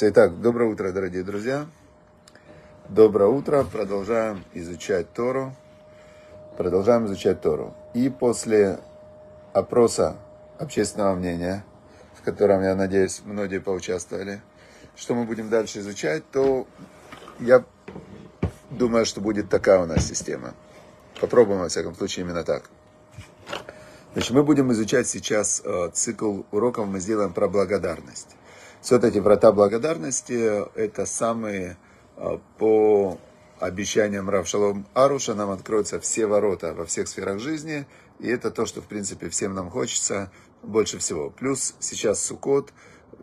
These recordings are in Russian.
Итак, доброе утро, дорогие друзья. Доброе утро. Продолжаем изучать Тору. И после опроса общественного мнения, в котором, я надеюсь, многие поучаствовали, что мы будем дальше изучать, то я думаю, что будет такая у нас система. Попробуем, во всяком случае, именно так. Значит, мы будем изучать сейчас цикл уроков, мы сделаем про благодарность. Все-таки врата благодарности – это самые, по обещаниям Рав Шалом Аруша, нам откроются все ворота во всех сферах жизни. И это то, что, в принципе, всем нам хочется больше всего. Плюс сейчас Сукот,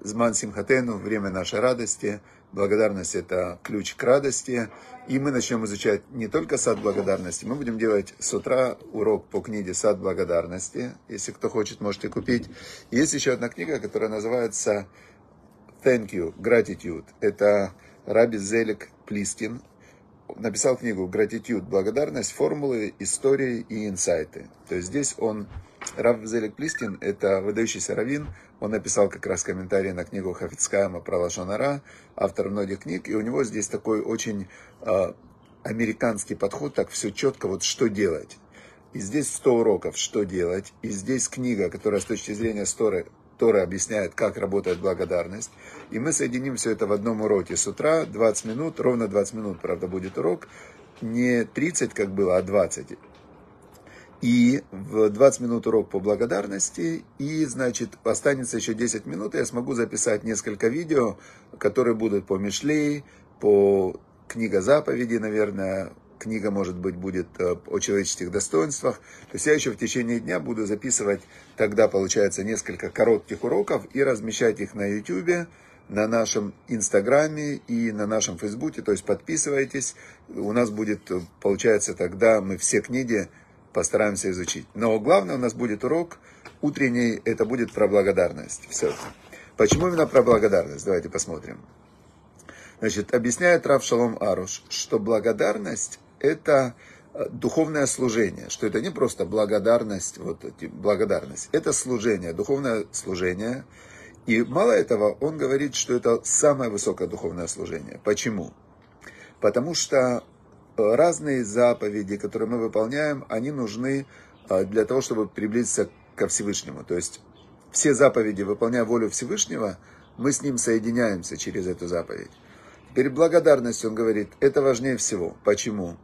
Зман Симхатейну, время нашей радости. Благодарность – это ключ к радости. И мы начнем изучать не только сад благодарности. Мы будем делать с утра урок по книге «Сад благодарности». Если кто хочет, можете купить. Есть еще одна книга, которая называется Thank you, Gratitude. Это Рав Зелиг Плискин. Написал книгу Gratitude, благодарность, формулы, истории и инсайты. То есть здесь он, Рав Зелиг Плискин, это выдающийся раввин. Он написал как раз комментарии на книгу Хафец Хаима про Лашон ара, автор многих книг. И у него здесь такой очень американский подход, так все четко, вот что делать. И здесь 100 уроков, что делать. И здесь книга, которая с точки зрения Торы объясняет, как работает благодарность. И мы соединим все это в одном уроке с утра, 20 минут, ровно 20 минут, правда, будет урок. Не 30, как было, а 20. И в 20 минут урок по благодарности, и, значит, останется еще 10 минут, и я смогу записать несколько видео, которые будут по Мишлей, по книга заповедей, наверное, книга, может быть, будет о человеческих достоинствах. То есть я еще в течение дня буду записывать, тогда получается, несколько коротких уроков и размещать их на YouTube, на нашем Инстаграме и на нашем Фейсбуке. То есть подписывайтесь. У нас будет, получается, тогда мы все книги постараемся изучить. Но главное, у нас будет урок утренний, это будет про благодарность. Все. Почему именно про благодарность? Давайте посмотрим. Значит, объясняет Рав Шалом Аруш, что благодарность — это духовное служение, что это не просто благодарность, вот благодарность, это служение, духовное служение. И мало этого, он говорит, что это самое высокое духовное служение. Почему? Потому что разные заповеди, которые мы выполняем, они нужны для того, чтобы приблизиться ко Всевышнему. То есть все заповеди, выполняя волю Всевышнего, мы с Ним соединяемся через эту заповедь. Перед благодарностью, он говорит, это важнее всего. Почему?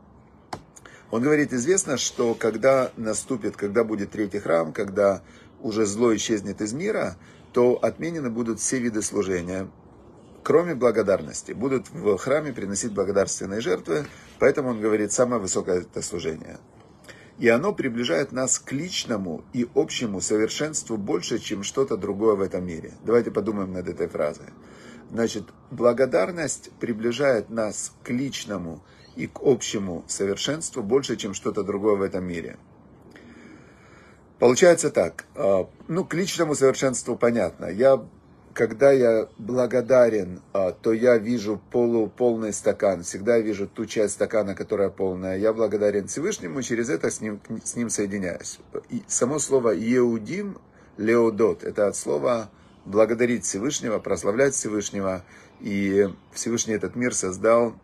Он говорит, известно, что когда наступит, когда будет Третий Храм, когда уже зло исчезнет из мира, то отменены будут все виды служения, кроме благодарности. Будут в храме приносить благодарственные жертвы, поэтому, он говорит, самое высокое это служение. И оно приближает нас к личному и общему совершенству больше, чем что-то другое в этом мире. Давайте подумаем над этой фразой. Значит, благодарность приближает нас к личному и к общему совершенству больше, чем что-то другое в этом мире. Получается так. Ну, к личному совершенству понятно. Когда я благодарен, то я вижу полный стакан. Всегда я вижу ту часть стакана, которая полная. Я благодарен Всевышнему, и через это с ним соединяюсь. И само слово «еудим» «леодот» — это от слова «благодарить Всевышнего», «прославлять Всевышнего». И Всевышний этот мир создал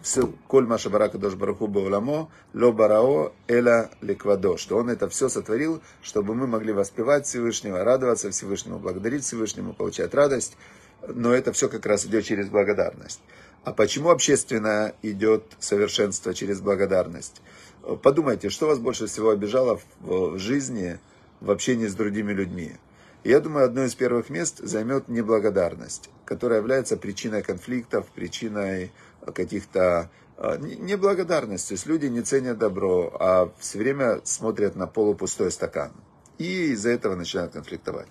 все, «Коль маша барака дош бараху бауламо, ло барао эла ликвадо», что он это все сотворил, чтобы мы могли воспевать Всевышнего, радоваться Всевышнему, благодарить Всевышнему, получать радость. Но это все как раз идет через благодарность. А почему общественное идет совершенство через благодарность? Подумайте, что вас больше всего обижало в жизни, в общении с другими людьми? Я думаю, одно из первых мест займет неблагодарность, которая является причиной конфликтов, причиной каких-то неблагодарностей. То есть люди не ценят добро, а все время смотрят на полупустой стакан. И из-за этого начинают конфликтовать.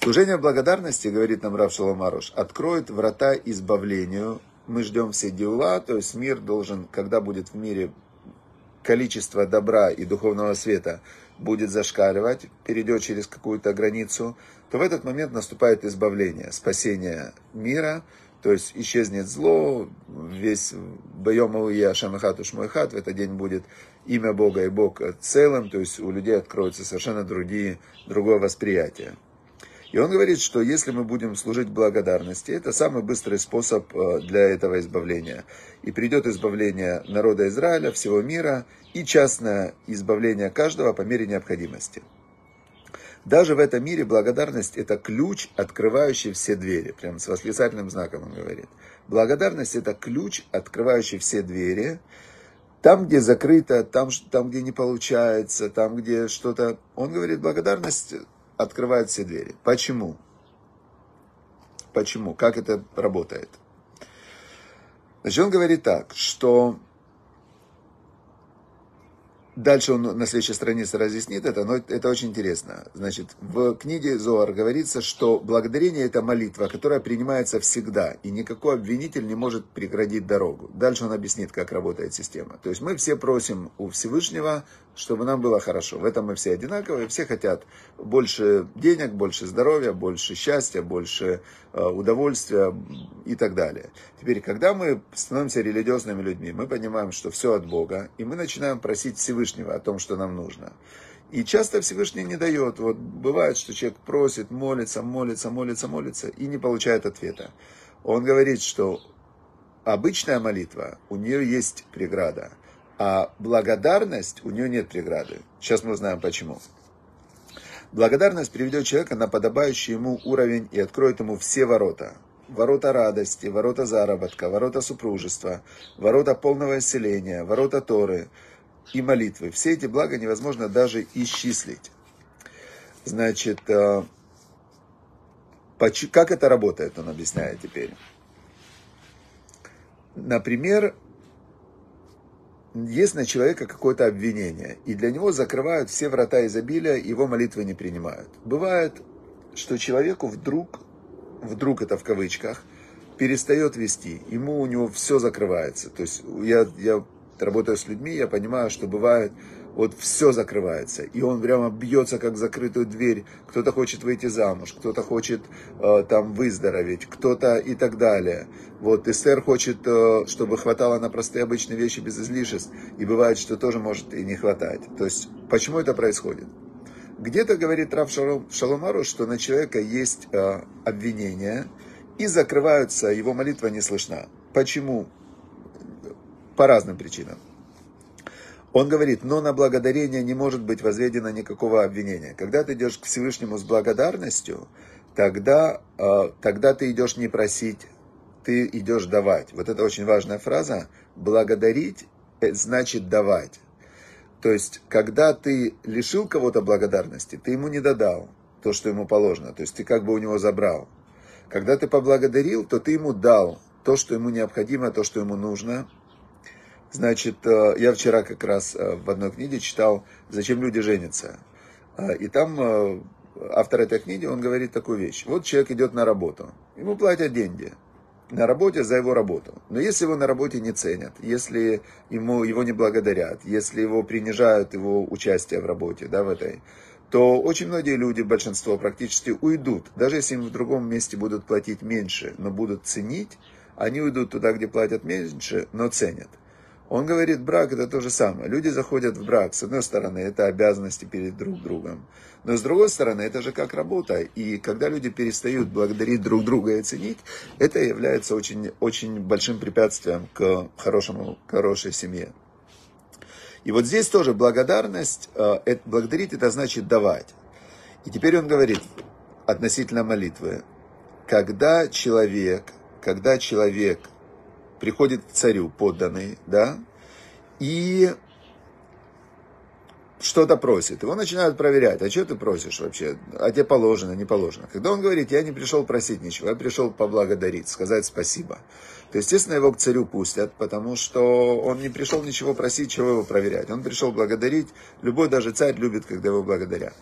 Служение благодарности, говорит нам Рав Шалом Аруш, откроет врата избавлению. Мы ждем все дела, то есть мир должен, когда будет в мире количество добра и духовного света, будет зашкаливать, перейдет через какую-то границу, то в этот момент наступает избавление, спасение мира, то есть исчезнет зло, весь боемовый шамахат уж мойхат, в этот день будет имя Бога и Бог целым, то есть у людей откроется совершенно другое восприятие. И он говорит, что если мы будем служить благодарности, это самый быстрый способ для этого избавления. И придет избавление народа Израиля, всего мира, и частное избавление каждого по мере необходимости. Даже в этом мире благодарность – это ключ, открывающий все двери. Прям с восклицательным знаком он говорит. Благодарность – это ключ, открывающий все двери. Там, где закрыто, там, где не получается, там, где что-то... Он говорит, благодарность открывает все двери. Почему? Почему? Как это работает? Значит, он говорит так, что... Дальше он на следующей странице разъяснит это, но это очень интересно. Значит, в книге Зоар говорится, что благодарение – это молитва, которая принимается всегда, и никакой обвинитель не может преградить дорогу. Дальше он объяснит, как работает система. То есть мы все просим у Всевышнего, чтобы нам было хорошо. В этом мы все одинаковые, все хотят больше денег, больше здоровья, больше счастья, больше удовольствия и так далее. Теперь, когда мы становимся религиозными людьми, мы понимаем, что все от Бога, и мы начинаем просить Всевышнего, о том, что нам нужно. И часто Всевышний не дает. Вот бывает, что человек просит, молится и не получает ответа. Он говорит, что обычная молитва, у нее есть преграда, а благодарность, у нее нет преграды. Сейчас мы узнаем почему. Благодарность приведет человека на подобающий ему уровень и откроет ему все ворота. Ворота радости, ворота заработка, ворота супружества, ворота полного исцеления, ворота Торы и молитвы. Все эти блага невозможно даже исчислить. Значит, как это работает, он объясняет теперь. Например, есть на человека какое-то обвинение, и для него закрывают все врата изобилия, его молитвы не принимают. Бывает, что человеку вдруг это в кавычках, перестает вести, у него все закрывается. То есть я работаю с людьми, я понимаю, что бывает, вот все закрывается, и он прямо бьется, как в закрытую дверь. Кто-то хочет выйти замуж, кто-то хочет там выздороветь, кто-то и так далее. Вот Эстер хочет, чтобы хватало на простые обычные вещи без излишеств, и бывает, что тоже может и не хватать. То есть, почему это происходит? Где-то говорит Рав Шалом Аруш, что на человека есть обвинение, и закрываются, его молитва не слышна. Почему? По разным причинам. Он говорит, но на благодарение не может быть возведено никакого обвинения. Когда ты идешь к Всевышнему с благодарностью, тогда ты идешь не просить, ты идешь давать. Вот это очень важная фраза. Благодарить значит давать. То есть, когда ты лишил кого-то благодарности, ты ему не додал то, что ему положено. То есть, ты как бы у него забрал. Когда ты поблагодарил, то ты ему дал то, что ему необходимо, то, что ему нужно. Значит, я вчера как раз в одной книге читал «Зачем люди женятся?». И там автор этой книги, он говорит такую вещь. Вот человек идет на работу, ему платят деньги на работе за его работу. Но если его на работе не ценят, если его не благодарят, если его принижают, его участие в работе, да, в этой, то очень многие люди, большинство практически уйдут. Даже если им в другом месте будут платить меньше, но будут ценить, они уйдут туда, где платят меньше, но ценят. Он говорит, брак это то же самое. Люди заходят в брак. С одной стороны, это обязанности перед друг другом. Но с другой стороны, это же как работа. И когда люди перестают благодарить друг друга и ценить, это является очень, очень большим препятствием к хорошей семье. И вот здесь тоже благодарность, благодарить это значит давать. И теперь он говорит относительно молитвы. Когда человек приходит к царю подданный, да, и что-то просит. Его начинают проверять, а что ты просишь вообще, а тебе положено, не положено. Когда он говорит, я не пришел просить ничего, я пришел поблагодарить, сказать спасибо, то, естественно, его к царю пустят, потому что он не пришел ничего просить, чего его проверять. Он пришел благодарить, любой даже царь любит, когда его благодарят.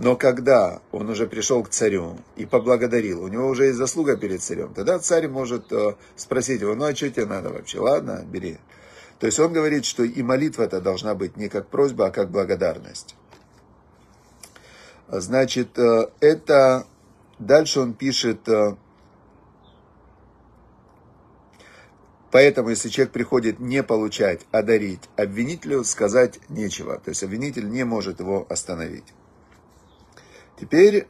Но когда он уже пришел к царю и поблагодарил, у него уже есть заслуга перед царем, тогда царь может спросить его, ну а что тебе надо вообще? Ладно, бери. То есть он говорит, что и молитва-то должна быть не как просьба, а как благодарность. Значит, это... Дальше он пишет... Поэтому, если человек приходит не получать, а дарить, обвинителю сказать нечего. То есть обвинитель не может его остановить. Теперь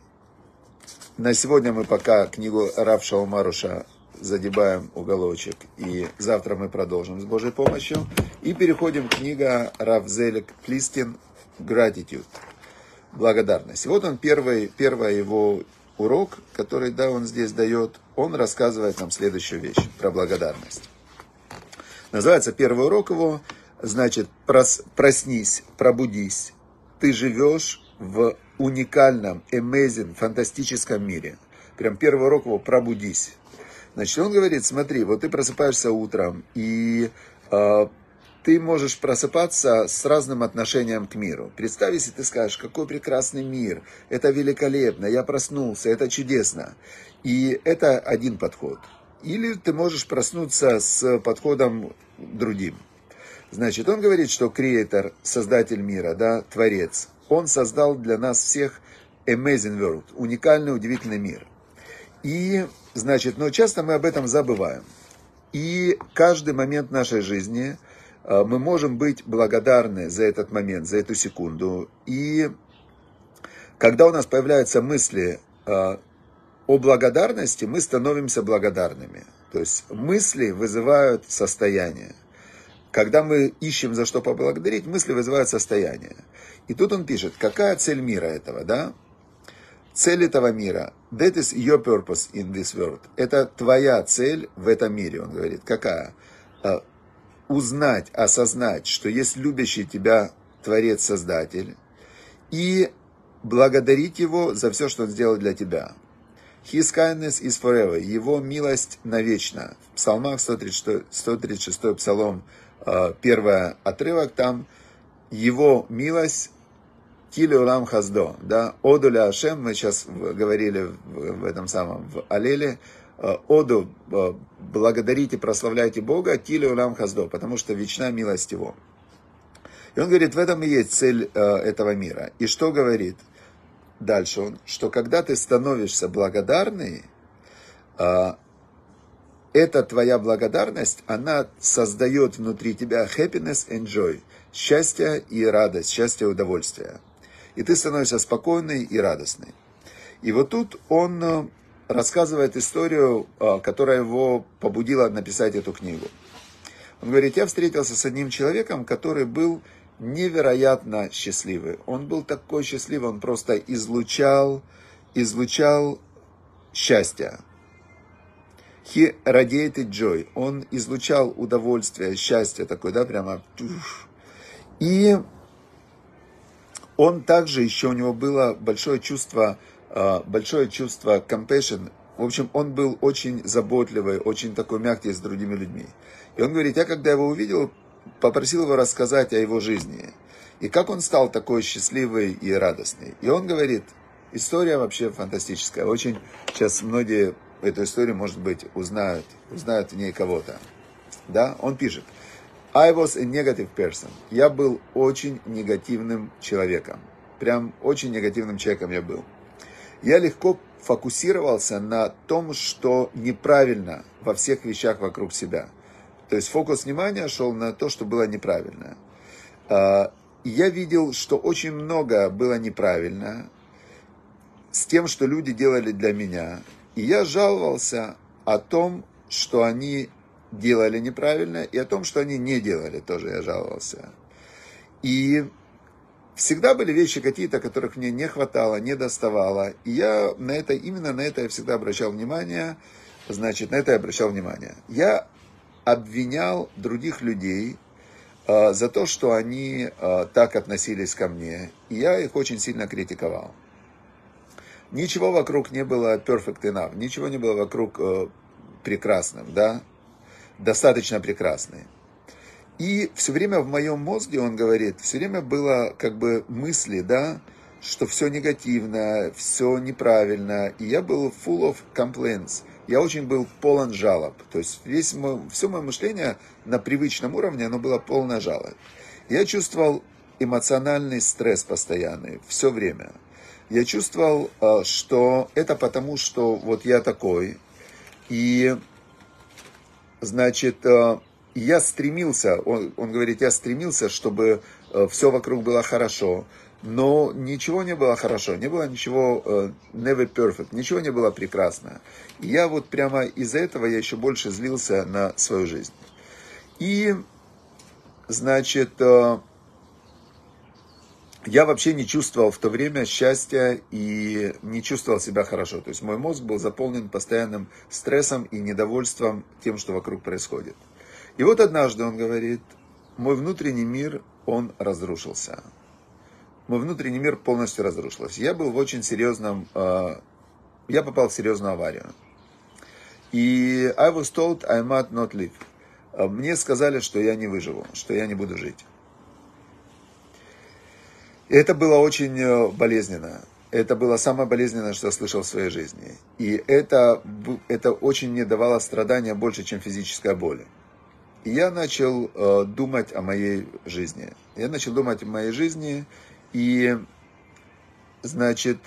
На сегодня мы пока книгу Рав Шалом Аруша задеваем уголочек. И завтра мы продолжим с Божьей помощью. И переходим к книге Рав Зелиг Плискин «Gratitude». Благодарность. И вот он первый его урок, который он здесь дает. Он рассказывает нам следующую вещь про благодарность. Называется первый урок его, значит, проснись, пробудись. Ты живешь в уникальном, amazing, фантастическом мире. Прям первый урок его, пробудись. Значит, он говорит, смотри, вот ты просыпаешься утром, и ты можешь просыпаться с разным отношением к миру. Представь, если ты скажешь, какой прекрасный мир, это великолепно, я проснулся, это чудесно. И это один подход. Или ты можешь проснуться с подходом другим. Значит, он говорит, что креатор, создатель мира, да, творец, он создал для нас всех amazing world, уникальный, удивительный мир. И, значит, но часто мы об этом забываем. И каждый момент нашей жизни мы можем быть благодарны за этот момент, за эту секунду. И когда у нас появляются мысли о благодарности, мы становимся благодарными. То есть мысли вызывают состояние. Когда мы ищем за что поблагодарить, мысли вызывают состояние. И тут он пишет, какая цель мира этого, да? Цель этого мира. That is your purpose in this world. Это твоя цель в этом мире, он говорит. Какая? Узнать, осознать, что есть любящий тебя Творец-Создатель. И благодарить его за все, что он сделал для тебя. His kindness is forever. Его милость навечно. В псалмах 136 псалом, первый отрывок там. Его милость Кили Улам Хаздо. Да? Оду ля Ашем, мы сейчас говорили в этом самом, в Алеле. Оду, благодарите, прославляйте Бога, Кили Улам Хаздо, потому что вечна милость его. И он говорит, в этом и есть цель этого мира. И что говорит? Дальше он, что когда ты становишься благодарный, эта твоя благодарность, она создает внутри тебя happiness and joy, счастье и радость, счастье и удовольствие. И ты становишься спокойный и радостный. И вот тут он рассказывает историю, которая его побудила написать эту книгу. Он говорит, я встретился с одним человеком, который был невероятно счастливый. Он был такой счастливый, он просто излучал счастье. He radiated joy. Он излучал удовольствие, счастье такое, да, прямо. И он также, еще у него было большое чувство compassion. В общем, он был очень заботливый, очень такой мягкий с другими людьми. И он говорит, я когда его увидел, попросил его рассказать о его жизни. И как он стал такой счастливый и радостный. И он говорит, история вообще фантастическая. Очень сейчас многие эту историю, может быть, узнают в ней кого-то. Да? Он пишет, I was a negative person. Я был очень негативным человеком. Прям очень негативным человеком я был. Я легко фокусировался на том, что неправильно во всех вещах вокруг себя. То есть фокус внимания шел на то, что было неправильно. Я видел, что очень много было неправильно с тем, что люди делали для меня. И я жаловался о том, что они делали неправильно, и о том, что они не делали, тоже я жаловался. И всегда были вещи какие-то, которых мне не хватало, не доставало. И я именно на это я всегда обращал внимание. Я обвинял других людей за то, что они так относились ко мне. И я их очень сильно критиковал. Ничего вокруг не было perfect enough. Ничего не было вокруг прекрасным, да? Достаточно прекрасным. И все время в моем мозге, он говорит, все время было как бы мысли, да? Что все негативно, все неправильно. И я был full of complaints. Я очень был полон жалоб. То есть все мое мышление на привычном уровне, оно было полно жалоб. Я чувствовал эмоциональный стресс постоянный, все время. Я чувствовал, что это потому, что вот я такой. И, значит, я стремился, он говорит, чтобы все вокруг было хорошо. но ничего не было хорошо, не было ничего never perfect, ничего не было прекрасного. И я вот прямо из-за этого я еще больше злился на свою жизнь. И, значит, я вообще не чувствовал в то время счастья и не чувствовал себя хорошо. То есть мой мозг был заполнен постоянным стрессом и недовольством тем, что вокруг происходит. И вот однажды он говорит, мой внутренний мир, он разрушился. Мой внутренний мир полностью разрушился. Я был в очень серьезном... я попал в серьезную аварию. И I was told I might not live. Мне сказали, что я не выживу, что я не буду жить. И это было очень болезненно. Это было самое болезненное, что я слышал в своей жизни. И это очень мне давало страдания больше, чем физическая боль. И я начал думать о моей жизни. Я начал думать о моей жизни. И, значит,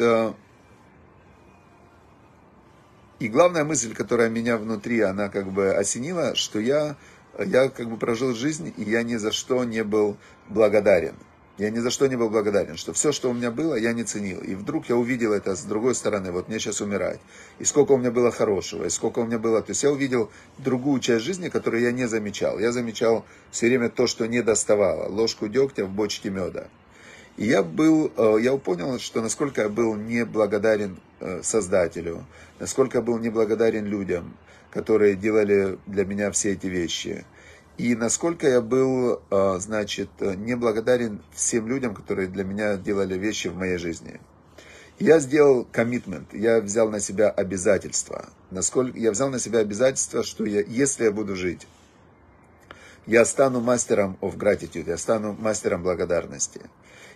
и главная мысль, которая меня внутри, она как бы осенила, что я как бы прожил жизнь, и я ни за что не был благодарен. Я ни за что не был благодарен, что все, что у меня было, я не ценил. И вдруг я увидел это с другой стороны, вот мне сейчас умирать. И сколько у меня было хорошего, и сколько у меня было... То есть я увидел другую часть жизни, которую я не замечал. Я замечал все время то, что не доставало. Ложку дегтя в бочке меда. И я понял, что насколько я был неблагодарен Создателю, насколько я был неблагодарен людям, которые делали для меня все эти вещи. И насколько я был, значит, неблагодарен всем людям, которые для меня делали вещи в моей жизни. Я сделал коммитмент, я взял на себя обязательство. Насколько я взял на себя обязательство, что если я буду жить, я стану мастером of gratitude, я стану мастером благодарности.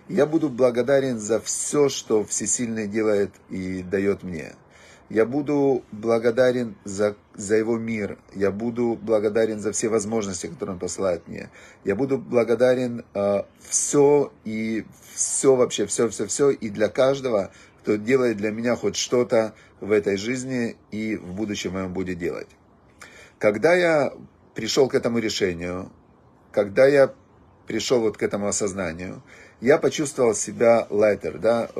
Я буду благодарен за все, что Всесильный делает и дает мне. Я буду благодарен за его мир. Я буду благодарен за все возможности, которые он посылает мне. Я буду благодарен все и для каждого, кто делает для меня хоть что-то в этой жизни и в будущем моем будет делать. Когда я пришел к этому решению, когда я пришел вот к этому осознанию, я почувствовал себя lighter, да,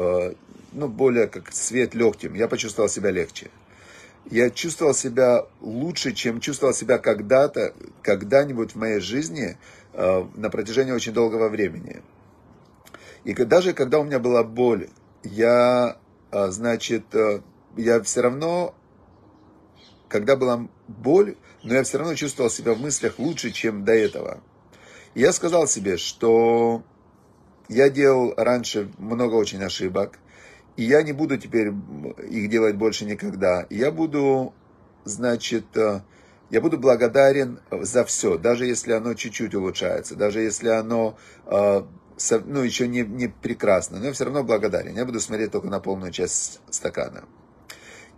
более как свет легким. Я почувствовал себя легче. Я чувствовал себя лучше, чем чувствовал себя когда-нибудь в моей жизни на протяжении очень долгого времени. И даже когда у меня была боль, я все равно, когда была боль, но я все равно чувствовал себя в мыслях лучше, чем до этого. И я сказал себе, что я делал раньше много очень ошибок, и я не буду теперь их делать больше никогда. И я буду благодарен за все, даже если оно чуть-чуть улучшается, даже если оно еще не прекрасно, но я все равно благодарен. Я буду смотреть только на полную часть стакана.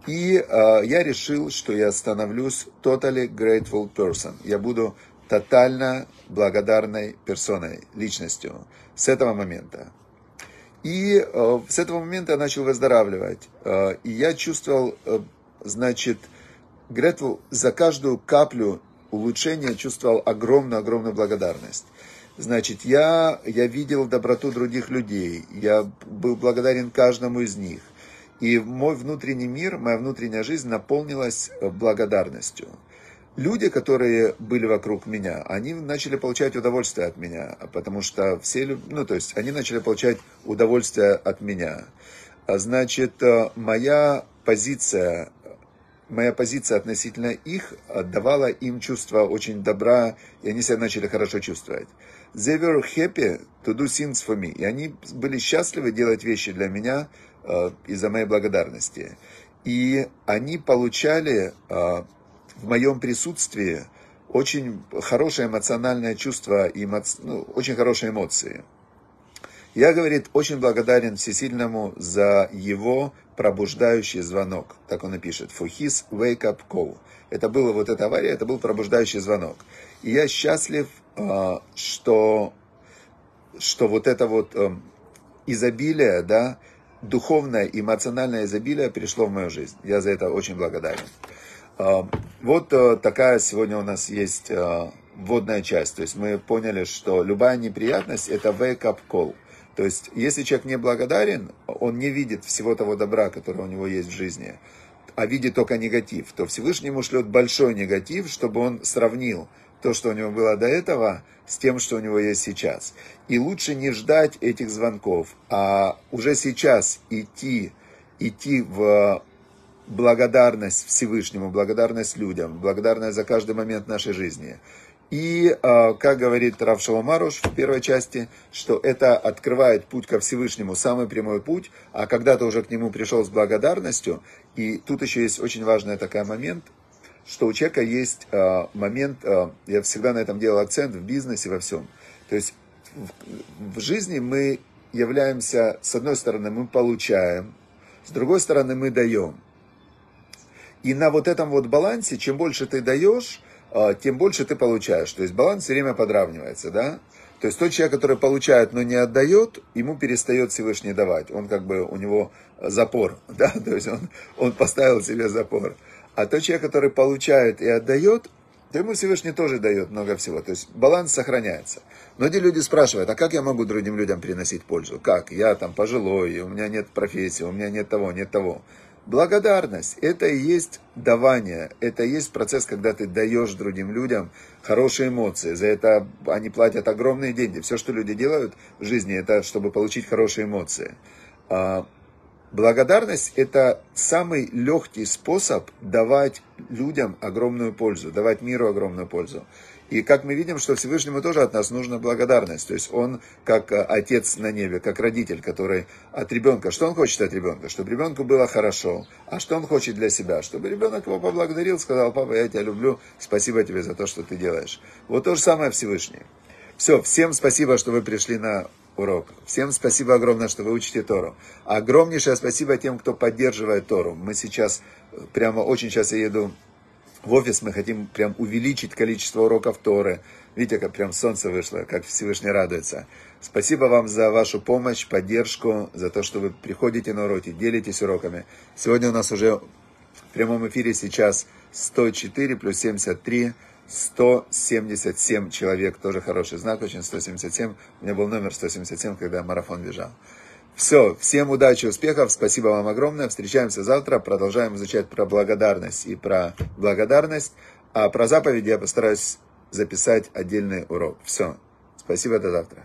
И я решил, что я становлюсь totally grateful person. Я буду тотально благодарной персоной, личностью с этого момента. И с этого момента я начал выздоравливать. И я чувствовал, grateful за каждую каплю улучшения, чувствовал огромную-огромную благодарность. Значит, я видел доброту других людей, я был благодарен каждому из них. И мой внутренний мир, моя внутренняя жизнь наполнилась благодарностью. Люди, которые были вокруг меня, они начали получать удовольствие от меня, потому что они начали получать удовольствие от меня. Значит, моя позиция относительно их давала им чувство очень добра, и они себя начали хорошо чувствовать. They were happy to do things for me. И они были счастливы делать вещи для меня из-за моей благодарности. И они получали... в моем присутствии очень хорошее эмоциональное чувство и очень хорошие эмоции. Я, говорит, очень благодарен Всесильному за его пробуждающий звонок. Так он и пишет. For his wake-up call. Это была вот эта авария, это был пробуждающий звонок. И я счастлив, что вот это вот изобилие, да, духовное и эмоциональное изобилие пришло в мою жизнь. Я за это очень благодарен. Вот такая сегодня у нас есть вводная часть. То есть мы поняли, что любая неприятность – это wake-up call. То есть, если человек не благодарен, он не видит всего того добра, которое у него есть в жизни, а видит только негатив, то Всевышний ему шлет большой негатив, чтобы он сравнил то, что у него было до этого, с тем, что у него есть сейчас. И лучше не ждать этих звонков, а уже сейчас идти в благодарность Всевышнему, благодарность людям, благодарность за каждый момент нашей жизни. И, как говорит Рав Шалом Аруш в первой части, что это открывает путь ко Всевышнему, самый прямой путь, а когда ты уже к нему пришел с благодарностью, и тут еще есть очень важный такой момент, что у человека есть момент, я всегда на этом делал акцент, в бизнесе, во всем. То есть в жизни мы являемся, с одной стороны, мы получаем, с другой стороны, мы даем. И на вот этом вот балансе, чем больше ты даешь, тем больше ты получаешь. То есть баланс все время подравнивается, да? То есть тот человек, который получает, но не отдает, ему перестает Всевышний давать. Он как бы, у него запор, да? То есть он поставил себе запор. А тот человек, который получает и отдает, то ему Всевышний тоже дает много всего. То есть баланс сохраняется. Многие люди спрашивают, а как я могу другим людям приносить пользу? Как? Я там пожилой, у меня нет профессии, у меня нет того, нет того. Благодарность – это и есть давание, это и есть процесс, когда ты даешь другим людям хорошие эмоции. За это они платят огромные деньги. Все, что люди делают в жизни, это чтобы получить хорошие эмоции. Благодарность – это самый легкий способ давать людям огромную пользу, давать миру огромную пользу. И как мы видим, что Всевышнему тоже от нас нужна благодарность. То есть он как отец на небе, как родитель, который от ребенка, что он хочет от ребенка? Чтобы ребенку было хорошо. А что он хочет для себя? Чтобы ребенок его поблагодарил, сказал: папа, я тебя люблю, спасибо тебе за то, что ты делаешь. Вот то же самое Всевышний. Все, всем спасибо, что вы пришли на урок. Всем спасибо огромное, что вы учите Тору. Огромнейшее спасибо тем, кто поддерживает Тору. Мы сейчас, прямо очень сейчас я еду в офис, мы хотим прям увеличить количество уроков Торы. Видите, как прям солнце вышло, как Всевышний радуется. Спасибо вам за вашу помощь, поддержку, за то, что вы приходите на уроки, делитесь уроками. Сегодня у нас уже в прямом эфире сейчас 104 плюс 73, 177 человек. Тоже хороший знак, очень 177. У меня был номер 177, когда марафон бежал. Все, всем удачи, успехов, спасибо вам огромное, встречаемся завтра, продолжаем изучать про благодарность и про благодарность, а про заповеди я постараюсь записать отдельный урок. Все, спасибо, до завтра.